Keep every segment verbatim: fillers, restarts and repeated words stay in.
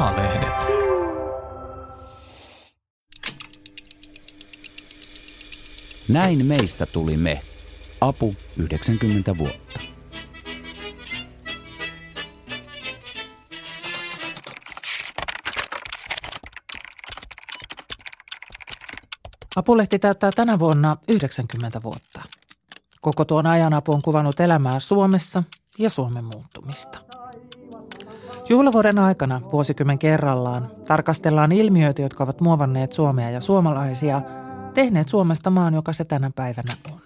Maalehdet. Näin meistä tuli me. Apu yhdeksänkymmentä vuotta. Apulehti täyttää tänä vuonna yhdeksänkymmentä vuotta. Koko tuon ajan Apu on kuvannut elämää Suomessa ja Suomen muuttumista. Juhlavuoden aikana vuosikymmen kerrallaan tarkastellaan ilmiöitä, jotka ovat muovanneet Suomea ja suomalaisia, tehneet Suomesta maan, joka se tänä päivänä on.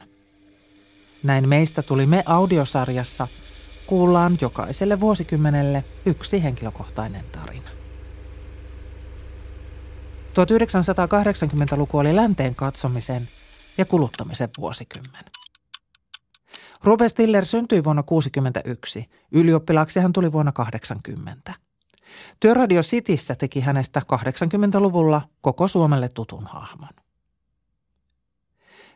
Näin meistä tuli me -audiosarjassa kuullaan jokaiselle vuosikymmenelle yksi henkilökohtainen tarina. tuhatyhdeksänsataakahdeksankymmentäluku oli länteen katsomisen ja kuluttamisen vuosikymmen. Ruben Stiller syntyi vuonna tuhatyhdeksänsataakuusikymmentäyksi. Ylioppilaaksi hän tuli vuonna tuhatyhdeksänsataakahdeksankymmentä. Työ Radio Cityssä teki hänestä kahdeksankymmentäluvulla koko Suomelle tutun hahmon.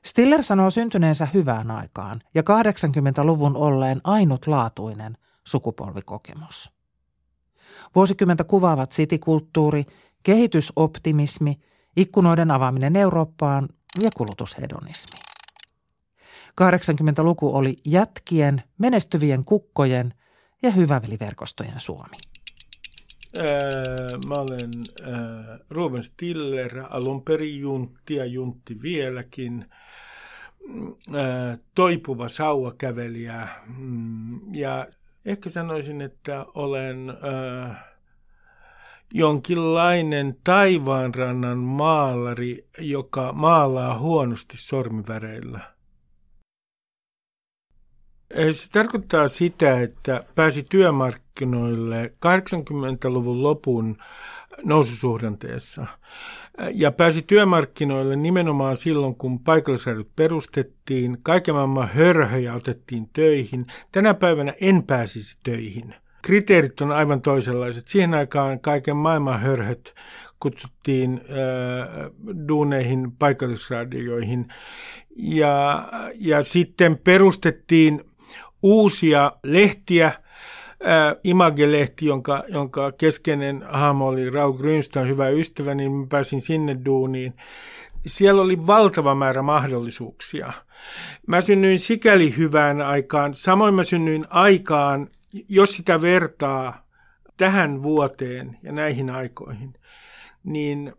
Stiller sanoo syntyneensä hyvään aikaan ja kahdeksankymmentäluvun olleen ainutlaatuinen sukupolvikokemus. Vuosikymmentä kuvaavat citykulttuuri, kehitysoptimismi, ikkunoiden avaaminen Eurooppaan ja kulutushedonismi. kahdeksankymmentäluku oli jätkien, menestyvien kukkojen ja hyväveliverkostojen Suomi. Ää, mä olen ää, Ruben Stiller, alun perin juntti ja juntti vieläkin, ää, toipuva sauvakävelijä ja ehkä sanoisin, että olen ää, jonkinlainen taivaanrannan maalari, joka maalaa huonosti sormiväreillä. Se tarkoittaa sitä, että pääsi työmarkkinoille kahdeksankymmentäluvun lopun noususuhdanteessa. Ja pääsi työmarkkinoille nimenomaan silloin, kun paikallisradiot perustettiin, kaiken maailman hörhöjä otettiin töihin. Tänä päivänä en pääsisi töihin. Kriteerit on aivan toisenlaiset. Siihen aikaan kaiken maailman hörhöt kutsuttiin äh, duuneihin, paikallisradioihin ja, ja sitten perustettiin uusia lehtiä. Äh, Image-lehti, jonka, jonka keskeinen hahmo oli Raul Grünstein, hyvä ystävä, niin mä pääsin sinne duuniin. Siellä oli valtava määrä mahdollisuuksia. Mä synnyin sikäli hyvään aikaan. Samoin mä synnyin aikaan, jos sitä vertaa tähän vuoteen ja näihin aikoihin, niin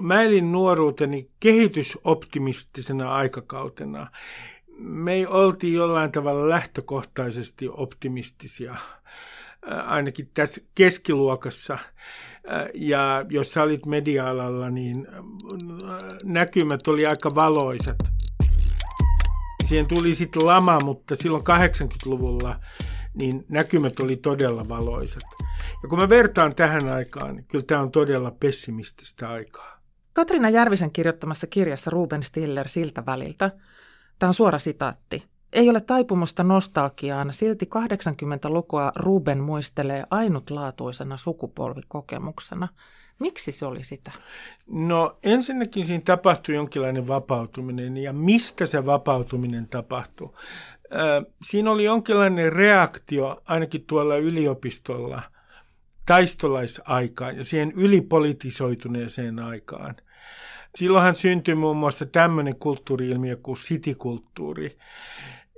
mä elin nuoruuteni kehitysoptimistisena aikakautena. Me oltiin jollain tavalla lähtökohtaisesti optimistisia, ainakin tässä keskiluokassa. Ja jos sä olit media-alalla, niin näkymät oli aika valoisat. Siihen tuli sitten lama, mutta silloin kahdeksankymmentäluvulla niin näkymät oli todella valoisat. Ja kun mä vertaan tähän aikaan, niin kyllä tämä on todella pessimististä aikaa. Katriina Järvisen kirjoittamassa kirjassa Ruben Stiller siltä väliltä, tämä on suora sitaatti, ei ole taipumusta nostalgiaan, silti kahdeksankymmentälukua Ruben muistelee ainutlaatuisena sukupolvikokemuksena. Miksi se oli sitä? No ensinnäkin siinä tapahtui jonkinlainen vapautuminen, ja mistä se vapautuminen tapahtui? Siinä oli jonkinlainen reaktio ainakin tuolla yliopistolla taistolaisaikaan ja siihen ylipolitisoituneeseen aikaan. Silloinhan syntyi muun muassa tämmöinen kulttuuri-ilmiö kuin citykulttuuri,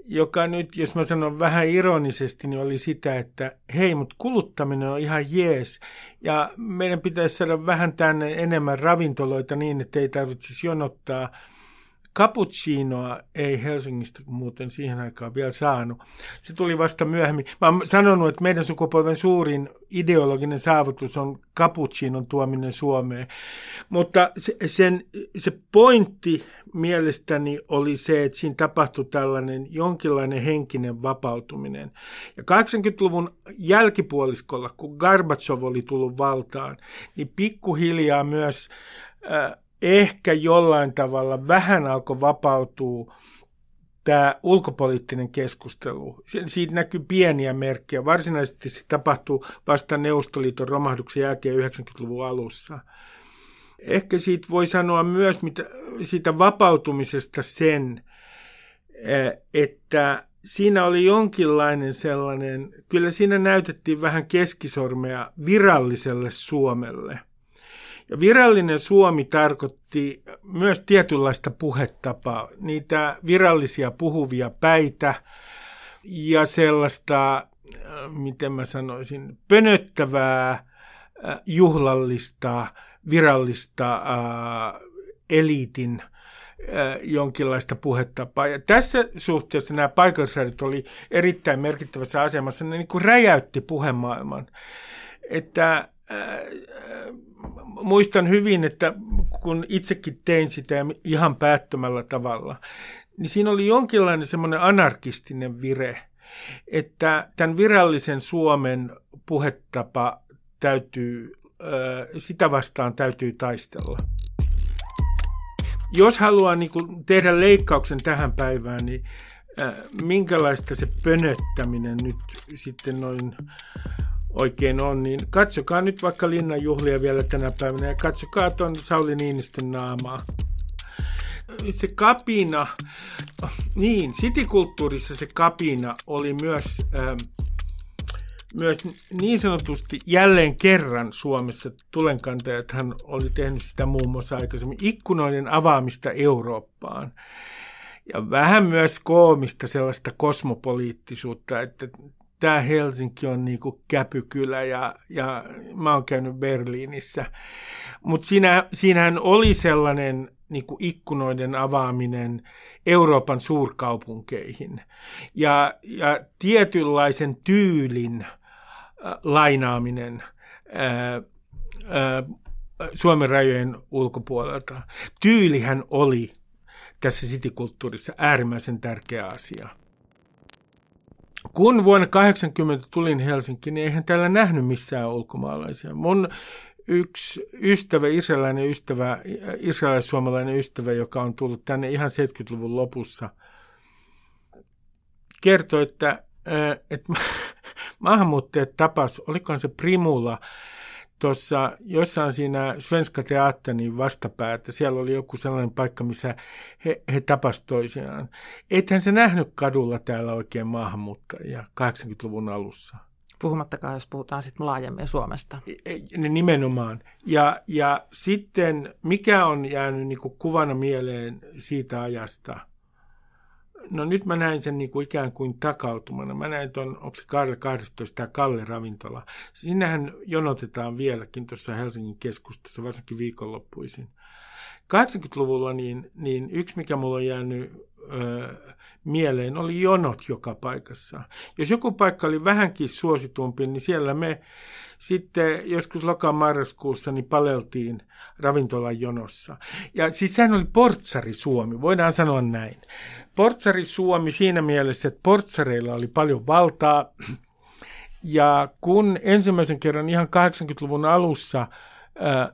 joka nyt, jos mä sanon vähän ironisesti, niin oli sitä, että hei, mutta kuluttaminen on ihan jees ja meidän pitäisi saada vähän tänne enemmän ravintoloita niin, että ei tarvitsisi jonottaa. Cappuccinoa ei Helsingistä muuten siihen aikaan vielä saanut. Se tuli vasta myöhemmin. Mä oon sanonut, että meidän sukupolven suurin ideologinen saavutus on cappuccinon tuominen Suomeen. Mutta se, sen, se pointti mielestäni oli se, että siinä tapahtui tällainen jonkinlainen henkinen vapautuminen. Ja kahdeksankymmentäluvun jälkipuoliskolla, kun Gorbatšov oli tullut valtaan, niin pikkuhiljaa myös Äh, Ehkä jollain tavalla vähän alkoi vapautua tämä ulkopoliittinen keskustelu. Siitä näkyy pieniä merkkejä. Varsinaisesti se tapahtui vasta Neuvostoliiton romahduksen jälkeen yhdeksänkymmentäluvun alussa. Ehkä siitä voi sanoa myös mitä, siitä vapautumisesta sen, että siinä oli jonkinlainen sellainen, kyllä siinä näytettiin vähän keskisormea viralliselle Suomelle. Ja virallinen Suomi tarkoitti myös tietynlaista puhetapaa, niitä virallisia puhuvia päitä ja sellaista, miten mä sanoisin, pönöttävää, juhlallista, virallista äh, eliitin äh, jonkinlaista puhetapaa. Ja tässä suhteessa nämä paikallisäädöt oli erittäin merkittävässä asemassa, ne niin kuin räjäytti puhemaailman, että muistan hyvin, että kun itsekin tein sitä ihan päättömällä tavalla, niin siinä oli jonkinlainen semmoinen anarkistinen vire, että tämän virallisen Suomen puhetapa täytyy, sitä vastaan täytyy taistella. Jos haluaa niin kuin tehdä leikkauksen tähän päivään, niin minkälaista se pönöttäminen nyt sitten noin oikein on, niin katsokaa nyt vaikka linnanjuhlia vielä tänä päivänä ja katsokaa tuon Sauli Niinistön naamaa. Se kapina, niin citykulttuurissa se kapina oli myös, äh, myös niin sanotusti jälleen kerran Suomessa tulenkantajat, hän oli tehnyt sitä muun muassa aikaisemmin, ikkunoiden avaamista Eurooppaan. Ja vähän myös koomista sellaista kosmopoliittisuutta, että tämä Helsinki on niin kuin käpykylä ja, ja mä oon käynyt Berliinissä. Mutta siinä, siinähän oli sellainen niin kuin ikkunoiden avaaminen Euroopan suurkaupunkeihin. Ja, ja tietynlaisen tyylin äh, lainaaminen äh, äh, Suomen rajojen ulkopuolelta. Tyylihän oli tässä citykulttuurissa äärimmäisen tärkeä asia. Kun vuonna kahdeksankymmentä tulin Helsinkiin, niin eihän täällä nähnyt missään ulkomaalaisia. Mun yksi ystävä, israelilainen ystävä, israelis-suomalainen ystävä, joka on tullut tänne ihan seitsemänkymmentäluvun lopussa, kertoi, että, että maahanmuuttajat tapas, olikohan se Primula, tuossa jossain siinä Svenska Teatterin vastapäätä, siellä oli joku sellainen paikka, missä he, he tapasivat toisiaan. Eihän se nähnyt kadulla täällä oikein maahanmuuttajia kahdeksankymmentäluvun alussa. Puhumattakaan, jos puhutaan sitten laajemmin Suomesta. Nimenomaan. Ja, ja sitten mikä on jäänyt niinku kuvana mieleen siitä ajasta? No nyt mä näin sen niin kuin ikään kuin takautumana. Mä näin tuon, onko se Karle kahdestoista tämä Kalle-ravintola. Sinnehän jonotetaan vieläkin tuossa Helsingin keskustassa, varsinkin viikonloppuisin. kahdeksankymmentäluvulla niin, niin yksi, mikä mulla on jäänyt ö, mieleen, oli jonot joka paikassa. Jos joku paikka oli vähänkin suositumpi, niin siellä me sitten joskus loka-marraskuussa niin paleltiin ravintolan jonossa. Ja siis sehän oli portsari Suomi, voidaan sanoa näin. Portsari Suomi siinä mielessä, että portsareilla oli paljon valtaa. Ja kun ensimmäisen kerran ihan kahdeksankymmentäluvun alussa ö,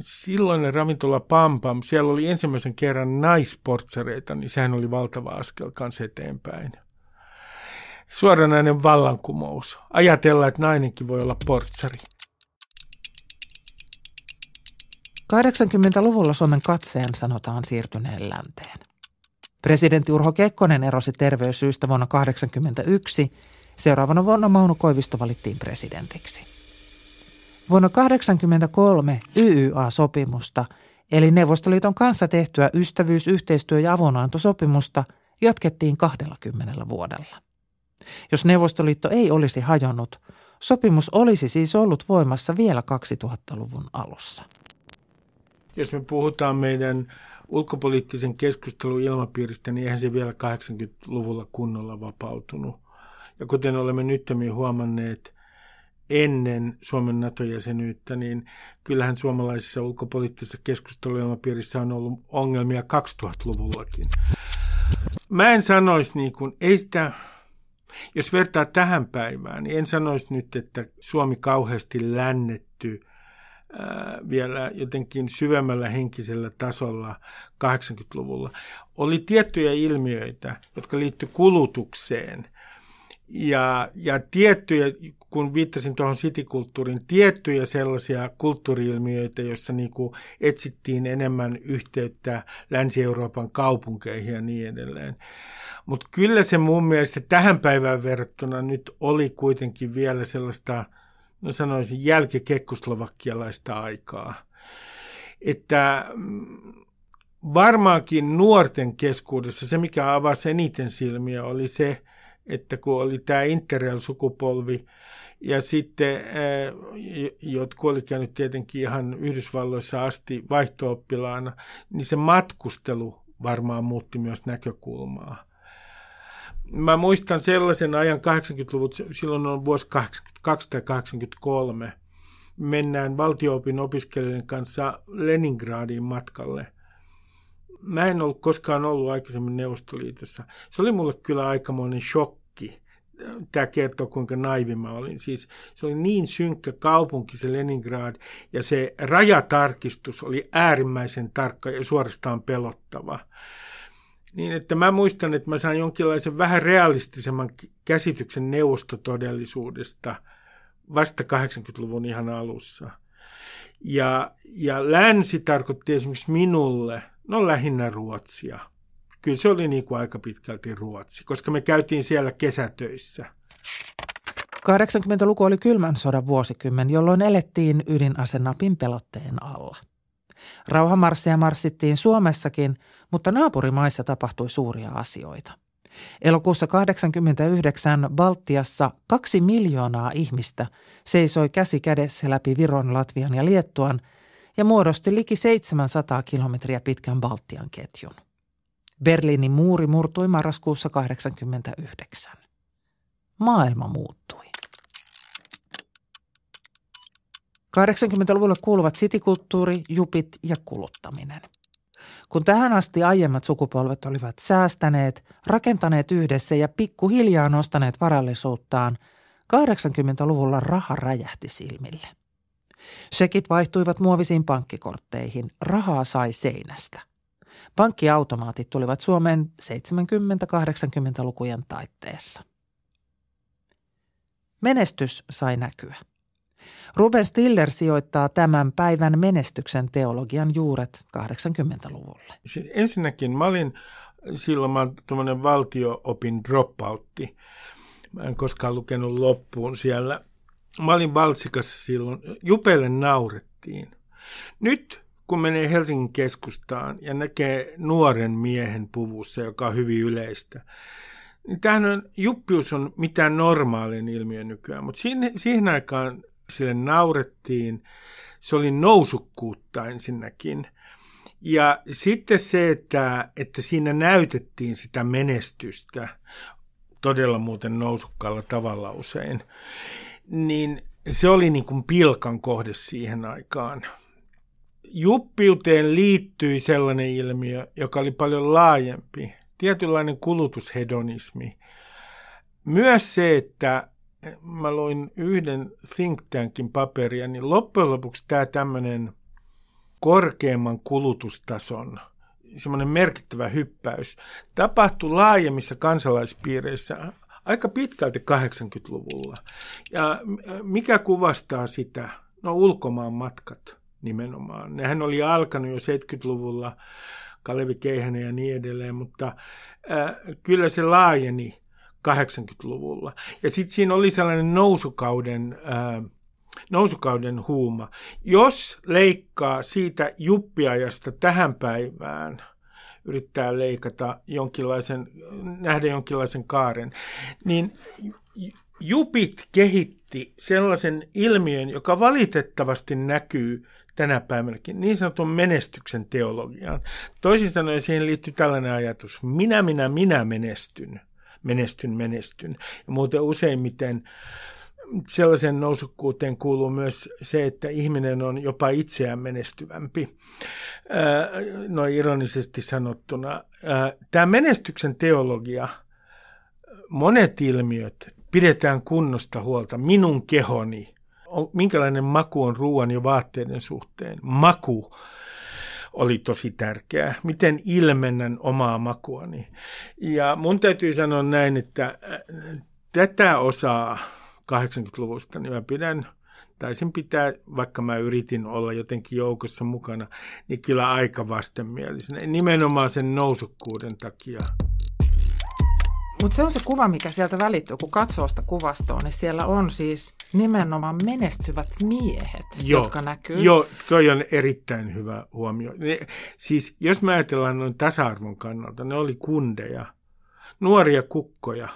silloinen ravintola Pampam, siellä oli ensimmäisen kerran naisportsareita, niin sehän oli valtava askel kanssa eteenpäin. Suoranainen vallankumous. Ajatellaan, että nainenkin voi olla portsari. kahdeksankymmentäluvulla Suomen katseen sanotaan siirtyneen länteen. Presidentti Urho Kekkonen erosi terveyssyistä vuonna kahdeksankymmentäyksi. Seuraavana vuonna Mauno Koivisto valittiin presidentiksi. Vuonna tuhatyhdeksänsataakahdeksankymmentäkolme Y Y A-sopimusta, eli Neuvostoliiton kanssa tehtyä ystävyys-, yhteistyö- ja avunantosopimusta, jatkettiin kaksikymmentä vuodella. Jos Neuvostoliitto ei olisi hajonnut, sopimus olisi siis ollut voimassa vielä kaksituhattaluvun alussa. Jos me puhutaan meidän ulkopoliittisen keskustelun ilmapiiristä, niin eihän se vielä kahdeksankymmentäluvulla kunnolla vapautunut. Ja kuten olemme nyttemmin huomanneet, ennen Suomen NATO-jäsenyyttä, niin kyllähän suomalaisessa ulkopoliittisessa keskusteluilmapiirissä on ollut ongelmia kaksituhattaluvullakin. Mä en sanoisi, niin kuin, ei sitä, jos vertaa tähän päivään, niin en sanoisi nyt, että Suomi kauheasti lännetty ää, vielä jotenkin syvemmällä henkisellä tasolla kahdeksankymmentäluvulla. Oli tiettyjä ilmiöitä, jotka liittyivät kulutukseen ja, ja tiettyjä kun viittasin tuohon citykulttuuriin, tiettyjä sellaisia kulttuuriilmiöitä, joissa niin kuin etsittiin enemmän yhteyttä Länsi-Euroopan kaupunkeihin ja niin edelleen. Mutta kyllä se mun mielestä tähän päivään verrattuna nyt oli kuitenkin vielä sellaista, no sanoisin, jälkikekkoslovakialaista aikaa. Että varmaankin nuorten keskuudessa se, mikä avasi eniten silmiä, oli se, että kun oli tämä Interrail-sukupolvi ja sitten eh, jotkut oli käynyt tietenkin ihan Yhdysvalloissa asti vaihto-oppilaana, niin se matkustelu varmaan muutti myös näkökulmaa. Mä muistan sellaisen ajan kahdeksankymmentäluvut, silloin on vuosi kahdeksankymmentäkaksi tai kahdeksankymmentäkolme, mennään valtio-opin opiskelijoiden kanssa Leningradiin matkalle. Mä en ollut koskaan ollut aikaisemmin Neuvostoliitossa. Se oli mulle kyllä aikamoinen shokki. Tämä kertoo, kuinka naivi mä olin. Siis se oli niin synkkä kaupunki se Leningrad, ja se rajatarkistus oli äärimmäisen tarkka ja suorastaan pelottava. Niin, että mä muistan, että mä sain jonkinlaisen vähän realistisemman käsityksen neuvostotodellisuudesta vasta kahdeksankymmentäluvun ihan alussa. Ja, ja länsi tarkoitti esimerkiksi minulle, no lähinnä Ruotsia. Kyllä se oli niin kuin aika pitkälti Ruotsi, koska me käytiin siellä kesätöissä. kahdeksankymmentäluku oli kylmän sodan vuosikymmen, jolloin elettiin ydinasenapin pelotteen alla. Rauhamarsseja marssittiin Suomessakin, mutta naapurimaissa tapahtui suuria asioita. Elokuussa kahdeksankymmentäyhdeksän Baltiassa kaksi miljoonaa ihmistä seisoi käsi kädessä läpi Viron, Latvian ja Liettuan ja muodosti liki seitsemänsataa kilometriä pitkän Baltian ketjun. Berliinin muuri murtui marraskuussa kahdeksankymmentäyhdeksän. Maailma muuttui. kahdeksankymmentäluvulle kuuluvat citykulttuuri, jupit ja kuluttaminen. Kun tähän asti aiemmat sukupolvet olivat säästäneet, rakentaneet yhdessä ja pikkuhiljaa nostaneet varallisuuttaan, kahdeksankymmentäluvulla raha räjähti silmille. Sekit vaihtuivat muovisiin pankkikortteihin, rahaa sai seinästä. Pankkiautomaatit tulivat Suomeen seitsemänkymmentä-kahdeksankymmentälukujen taitteessa. Menestys sai näkyä. Ruben Stiller sijoittaa tämän päivän menestyksen teologian juuret kahdeksankymmentäluvulle. Ensinnäkin mä olin silloin tuommoinen valtio-opin dropoutti. Mä en koskaan lukenut loppuun siellä. Mä olin Valtsikassa silloin. Jupeille naurettiin. Nyt kun menee Helsingin keskustaan ja näkee nuoren miehen puvussa, joka on hyvin yleistä, niin tämähän on, juppius on mitään normaalin ilmiö nykyään, mutta siihen, siihen aikaan sille naurettiin. Se oli nousukkuutta ensinnäkin. Ja sitten se, että, että siinä näytettiin sitä menestystä todella muuten nousukkaalla tavalla usein, niin se oli niin kuin pilkan kohde siihen aikaan. Juppiuteen liittyi sellainen ilmiö, joka oli paljon laajempi. Tietynlainen kulutushedonismi. Myös se, että mä luin yhden think tankin paperia, niin loppujen lopuksi tämä tämmöinen korkeamman kulutustason, semmoinen merkittävä hyppäys, tapahtui laajemmissa kansalaispiireissä aika pitkälti kahdeksankymmentäluvulla. Ja mikä kuvastaa sitä? No ulkomaan matkat nimenomaan. Nehän oli alkanut jo seitsemänkymmentäluvulla, Kalevi Keihänen ja niin edelleen, mutta äh, kyllä se laajeni kahdeksankymmentäluvulla. Ja sitten siinä oli sellainen nousukauden, ää, nousukauden huuma. Jos leikkaa siitä juppiajasta tähän päivään, yrittää leikata jonkinlaisen, nähdä jonkinlaisen kaaren, niin jupit kehitti sellaisen ilmiön, joka valitettavasti näkyy tänä päivänäkin, niin sanotun menestyksen teologiaan. Toisin sanoen siihen liittyy tällainen ajatus, minä, minä, minä menestyn. menestyn, menestyn. Ja muuten useimmiten sellaisen nousukkuuteen kuuluu myös se, että ihminen on jopa itseään menestyvämpi, noin ironisesti sanottuna. Tämä menestyksen teologia, monet ilmiöt, pidetään kunnosta huolta, minun kehoni, minkälainen maku on ruoan ja vaatteiden suhteen, maku oli tosi tärkeää. Miten ilmennän omaa makuani. Ja mun täytyy sanoa näin, että tätä osaa kahdeksankymmentäluvusta, niin mä pidän, taisin pitää, vaikka mä yritin olla jotenkin joukossa mukana, niin kyllä aika vastenmielisenä, nimenomaan sen nousukkuuden takia. Mutta se on se kuva, mikä sieltä välittyy, kun katsoo sitä kuvastoa, niin siellä on siis nimenomaan menestyvät miehet, joo, jotka näkyy. Joo, toi on erittäin hyvä huomio. Ne, siis jos mä ajatellaan noin tasa-arvon kannalta, ne oli kundeja, nuoria kukkoja.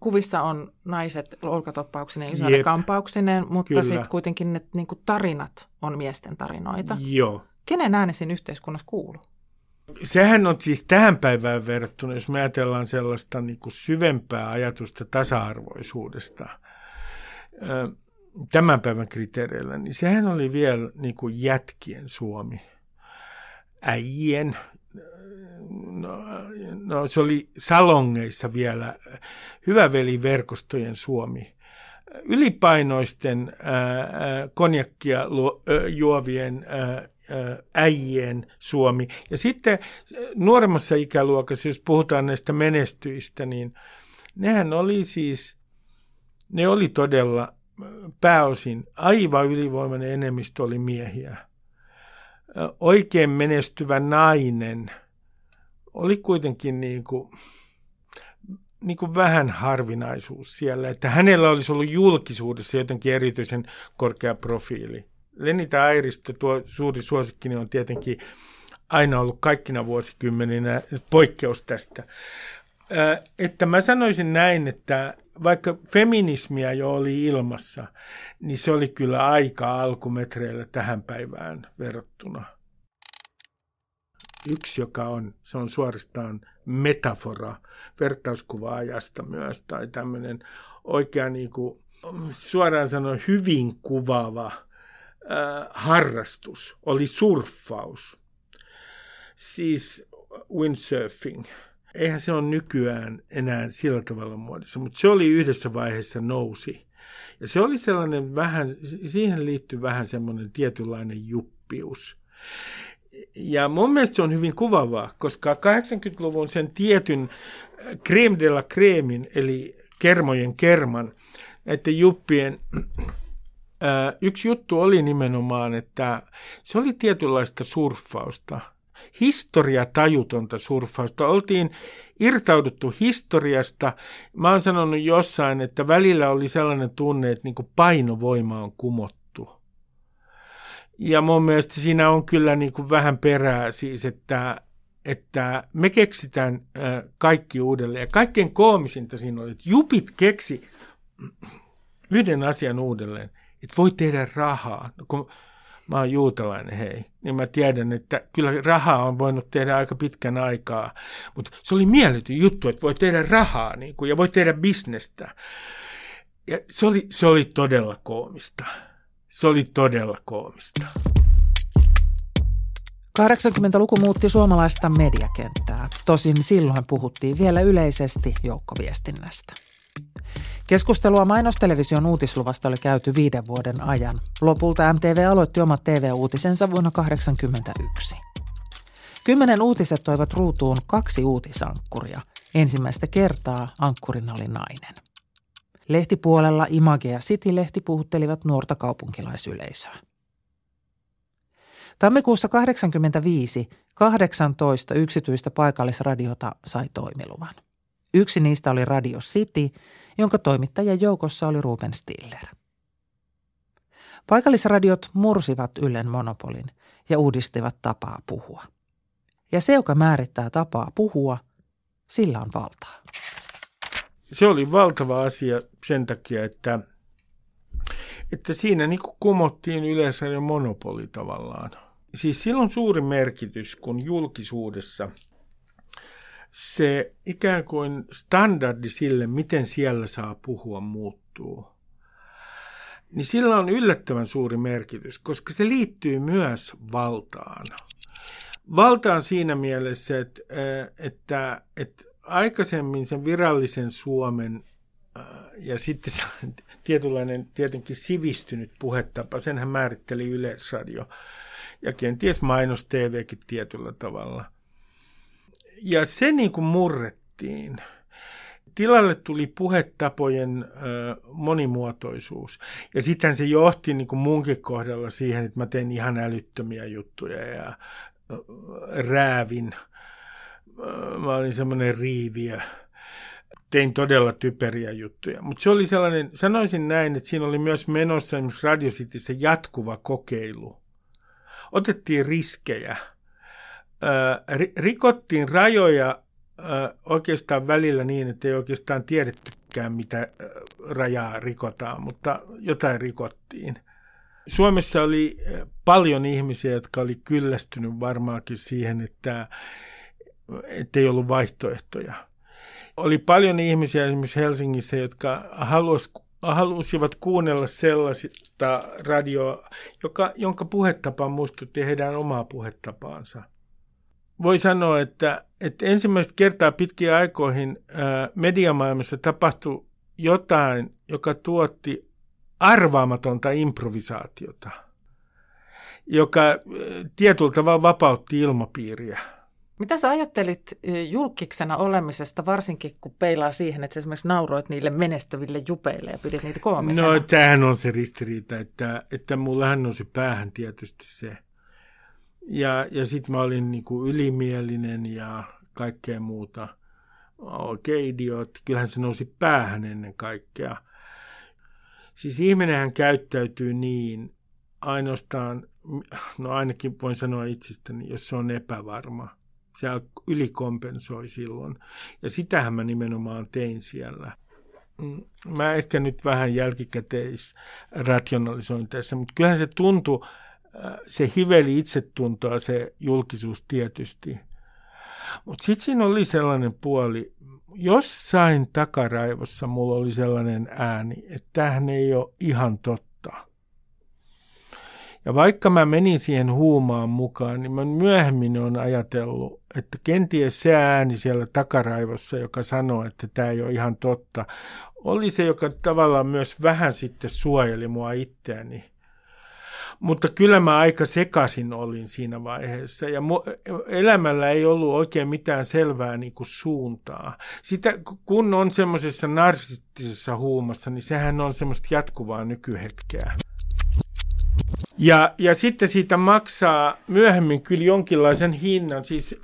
Kuvissa on naiset olkatoppauksineen, isoinen kampauksineen, mutta sitten kuitenkin ne niinku tarinat on miesten tarinoita. Joo. Kenen ääni siinä yhteiskunnassa kuuluu? Sehän on siis tähän päivään verrattuna, jos me ajatellaan sellaista niin kuin syvempää ajatusta tasa-arvoisuudesta tämän päivän kriteereillä, niin sehän oli vielä niin kuin jätkien Suomi, äijien. No, no, se oli salongeissa vielä hyväveliverkostojen Suomi, ylipainoisten ää, konjakkia luo, ä, juovien ää, äijien Suomi. Ja sitten nuoremmassa ikäluokassa, jos puhutaan näistä menestyistä, niin nehän oli siis, ne oli todella pääosin, aivan ylivoimainen enemmistö oli miehiä. Oikein menestyvä nainen oli kuitenkin niin kuin, niin kuin vähän harvinaisuus siellä, että hänellä olisi ollut julkisuudessa jotenkin erityisen korkea profiili. Lenita Airisto, tuo suuri suosikkini, on tietenkin aina ollut kaikkina vuosikymmeninä poikkeus tästä. Että mä sanoisin näin, että vaikka feminismiä jo oli ilmassa, niin se oli kyllä aika alkumetreillä tähän päivään verrattuna. Yksi, joka on, se on suorastaan metafora, vertauskuva-ajasta myös, tai tämmöinen oikea niin kuin, suoraan sanoen hyvin kuvaava harrastus oli surffaus, siis windsurfing. Eihän se ole nykyään enää sillä tavalla muodossa, mutta se oli yhdessä vaiheessa nousi. Ja se oli sellainen vähän, siihen liittyy vähän semmoinen tietynlainen juppius. Ja mun mielestä se on hyvin kuvaavaa, koska kahdeksankymmentäluvun sen tietyn crème de la crèmin, eli kermojen kerman, näiden juppien... Yksi juttu oli nimenomaan, että se oli tietynlaista surffausta, historiatajutonta surffausta. Oltiin irtauduttu historiasta. Mä oon sanonut jossain, että välillä oli sellainen tunne, että niin kuin painovoima on kumottu. Ja mun mielestä siinä on kyllä niin kuin vähän perää siis, että, että me keksitään kaikki uudelleen. Ja kaikkein koomisinta siinä oli, että jupit keksi yhden asian uudelleen. Että voi tehdä rahaa. No, kun mä oon juutalainen, hei, niin mä tiedän, että kyllä rahaa on voinut tehdä aika pitkän aikaa. Mutta se oli mieletön juttu, että voi tehdä rahaa niin kun, ja voi tehdä bisnestä. Ja se oli, se oli todella koomista. Se oli todella koomista. kahdeksankymmentäluku muutti suomalaista mediakenttää. Tosin silloin puhuttiin vielä yleisesti joukkoviestinnästä. Keskustelua mainostelevision uutisluvasta oli käyty viiden vuoden ajan. Lopulta M T V aloitti omat T V-uutisensa vuonna tuhatyhdeksänsataakahdeksankymmentäyksi. Kymmenen uutiset toivat ruutuun kaksi uutisankkuria. Ensimmäistä kertaa ankkurina oli nainen. Lehtipuolella Image ja City-lehti puhuttelivat nuorta kaupunkilaisyleisöä. Tammikuussa tuhatyhdeksänsataakahdeksankymmentäviisi kahdeksantoista yksityistä paikallisradiota sai toimiluvan. Yksi niistä oli Radio City, jonka toimittajien joukossa oli Ruben Stiller. Paikallisradiot mursivat Ylen monopolin ja uudistivat tapaa puhua. Ja se, joka määrittää tapaa puhua, sillä on valtaa. Se oli valtava asia sen takia, että, että siinä niin kuin kumottiin Yleisradion monopoli tavallaan. Siis sillä on suuri merkitys, kun julkisuudessa... Se ikään kuin standardi sille, miten siellä saa puhua, muuttuu. Niin sillä on yllättävän suuri merkitys, koska se liittyy myös valtaan. Valtaan siinä mielessä, että, että, että aikaisemmin sen virallisen Suomen ja sitten se tietynlainen tietenkin sivistynyt puhetapa, senhän määritteli Yleisradio ja kenties mainos T V:kin tietyllä tavalla. Ja se niin kuin murrettiin. tilalle tuli puhetapojen monimuotoisuus. Ja sitten se johti niin kuin munkin kohdalla siihen, että mä tein ihan älyttömiä juttuja ja räävin. Mä olin semmoinen riiviö. Tein todella typeriä juttuja. Mutta se oli sellainen, sanoisin näin, että siinä oli myös menossa esimerkiksi Radio Cityssä jatkuva kokeilu. Otettiin riskejä. Rikottiin rajoja oikeastaan välillä niin, että ei oikeastaan tiedettykään, mitä rajaa rikotaan, mutta jotain rikottiin. Suomessa oli paljon ihmisiä, jotka oli kyllästynyt varmaankin siihen, että ei ollut vaihtoehtoja. Oli paljon ihmisiä esimerkiksi Helsingissä, jotka halusivat halusivat kuunnella sellaista radioa, joka, jonka puhetapa muistutti heidän omaa puhetapaansa. Voi sanoa, että, että ensimmäistä kertaa pitkiä aikoihin ää, mediamaailmassa tapahtui jotain, joka tuotti arvaamatonta improvisaatiota, joka ää, tietyllä tavalla vapautti ilmapiiriä. Mitä sä ajattelit julkiksena olemisesta, varsinkin kun peilaa siihen, että sä esimerkiksi nauroit niille menestyville jupeille ja pidit niitä koomisena? No tämähän on se ristiriita, että, että mullahan on se päähän tietysti se. Ja, ja sitten mä olin niinku ylimielinen ja kaikkea muuta. Oikein idiootti, kyllähän se nousi päähän ennen kaikkea. Siis ihminenhän käyttäytyy niin ainoastaan, no ainakin voin sanoa itsestäni, jos se on epävarma. Se ylikompensoi silloin. Ja sitähän mä nimenomaan tein siellä. Mä ehkä nyt vähän jälkikäteisrationalisoin tässä, mutta kyllähän se tuntui, se hiveli itsetuntoa se julkisuus tietysti. Mutta sitten siinä oli sellainen puoli, jossain takaraivossa mulla oli sellainen ääni, että tämähän ei ole ihan totta. Ja vaikka mä menin siihen huumaan mukaan, niin mä myöhemmin on ajatellut, että kenties se ääni siellä takaraivossa, joka sanoo, että tämä ei ole ihan totta, oli se, joka tavallaan myös vähän sitten suojeli mua itseäni. Mutta kyllä mä aika sekaisin olin siinä vaiheessa ja elämällä ei ollut oikein mitään selvää niin kuin suuntaa. Sitä, kun on semmoisessa narsistisessa huumassa, niin sehän on semmoista jatkuvaa nykyhetkeä. Ja, ja sitten siitä maksaa myöhemmin kyllä jonkinlaisen hinnan. Siis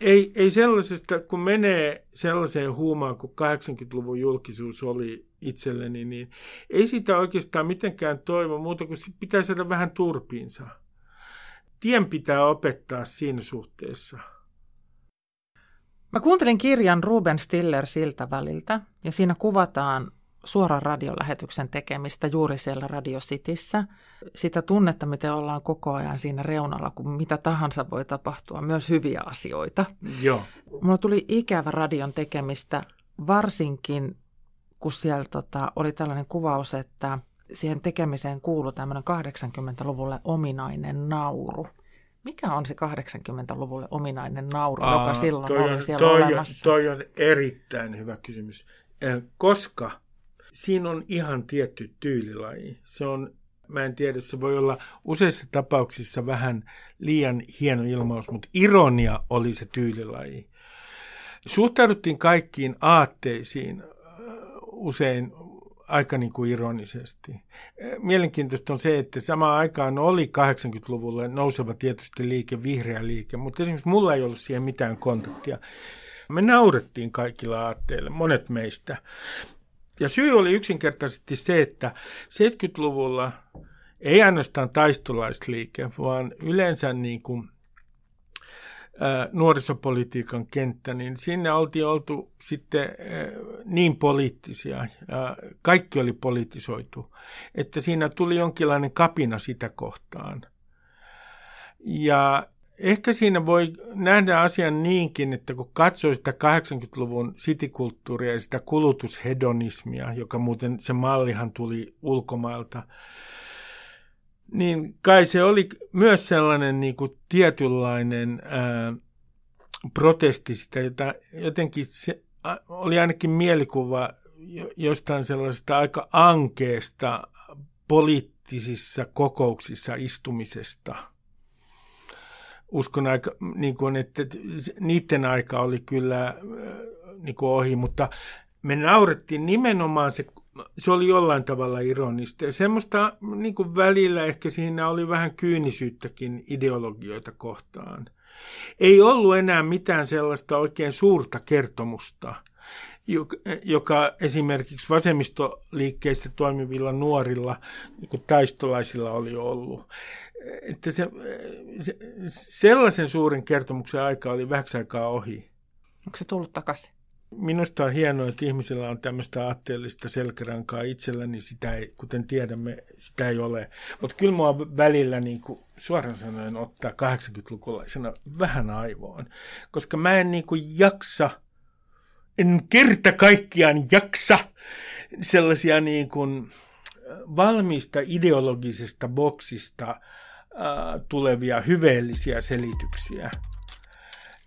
ei, ei sellaisesta, kun menee sellaiseen huumaan, kun kahdeksankymmentäluvun julkisuus oli itselleni, niin ei sitä oikeastaan mitenkään toivo muuta kuin pitää saada vähän turpiinsa. Tien pitää opettaa siinä suhteessa. Mä kuuntelin kirjan Ruben Stiller siltä väliltä ja siinä kuvataan suoran radiolähetyksen tekemistä juuri siellä Radio Cityssä. Sitä tunnetta, miten ollaan koko ajan siinä reunalla, kun mitä tahansa voi tapahtua, myös hyviä asioita. Joo. Mulla tuli ikävä radion tekemistä, varsinkin kun siellä tota, oli tällainen kuvaus, että siihen tekemiseen kuului tämmöinen kahdeksankymmentäluvulle ominainen nauru. Mikä on se kahdeksankymmentäluvulle ominainen nauru, Aa, joka silloin on, oli siellä toi olemassa? Toi on erittäin hyvä kysymys, eh, koska siinä on ihan tietty tyylilaji. Se on, mä en tiedä, se voi olla useissa tapauksissa vähän liian hieno ilmaus, mutta ironia oli se tyylilaji. Suhtauduttiin kaikkiin aatteisiin usein aika niin kuin ironisesti. Mielenkiintoista on se, että samaan aikaan oli kahdeksankymmentäluvulla nouseva tietysti liike, vihreä liike, mutta esimerkiksi mulla ei ollut siihen mitään kontaktia. Me naurettiin kaikilla aatteilla, monet meistä. Ja syy oli yksinkertaisesti se, että seitsemänkymmentäluvulla ei ainoastaan taistolaisliike, vaan yleensä niin kuin nuorisopolitiikan kenttä, niin sinne oltiin oltu sitten niin poliittisia, kaikki oli politisoitu, että siinä tuli jonkinlainen kapina sitä kohtaan. Ja ehkä siinä voi nähdä asian niinkin, että kun katsoi sitä kahdeksankymmentäluvun citykulttuuria ja sitä kulutushedonismia, joka muuten se mallihan tuli ulkomailta, niin kai se oli myös sellainen niin kuin tietynlainen ää, protesti sitä, jota jotenkin se oli ainakin mielikuva jostain sellaisesta aika ankeesta poliittisissa kokouksissa istumisesta. Uskon, aika, niin kuin, että niiden aika oli kyllä niin kuin ohi, mutta me naurettiin nimenomaan se, se oli jollain tavalla ironista. Ja semmoista niin kuin välillä ehkä siinä oli vähän kyynisyyttäkin ideologioita kohtaan. Ei ollut enää mitään sellaista oikein suurta kertomusta, joka esimerkiksi vasemmistoliikkeissä toimivilla nuorilla niin taistolaisilla oli ollut. Että se, se, sellaisen suuren kertomuksen aika oli vähäksi aikaa ohi. Onko se tullut takaisin? Minusta on hienoa, että ihmisillä on tämmöistä aatteellista selkärankaa itselläni, sitä ei, kuten tiedämme, sitä ei ole. Mutta kyllä minua välillä niin kuin suoraan sanoen ottaa kahdeksankymmentälukulaisena vähän aivoon, koska mä en niin kuin jaksa, en kerta kaikkiaan jaksa sellaisia niin kuin valmiista ideologisesta boksista äh, tulevia hyveellisiä selityksiä.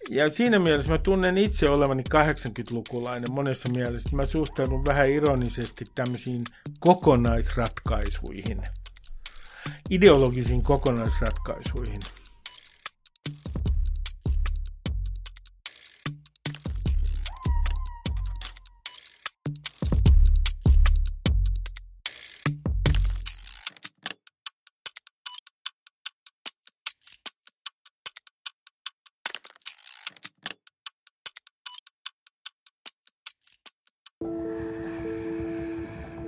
Ja siinä mielessä mä tunnen itse olevani kahdeksankymmentälukulainen monessa mielessä. Mä suhtaudun vähän ironisesti tämmöisiin kokonaisratkaisuihin, ideologisiin kokonaisratkaisuihin.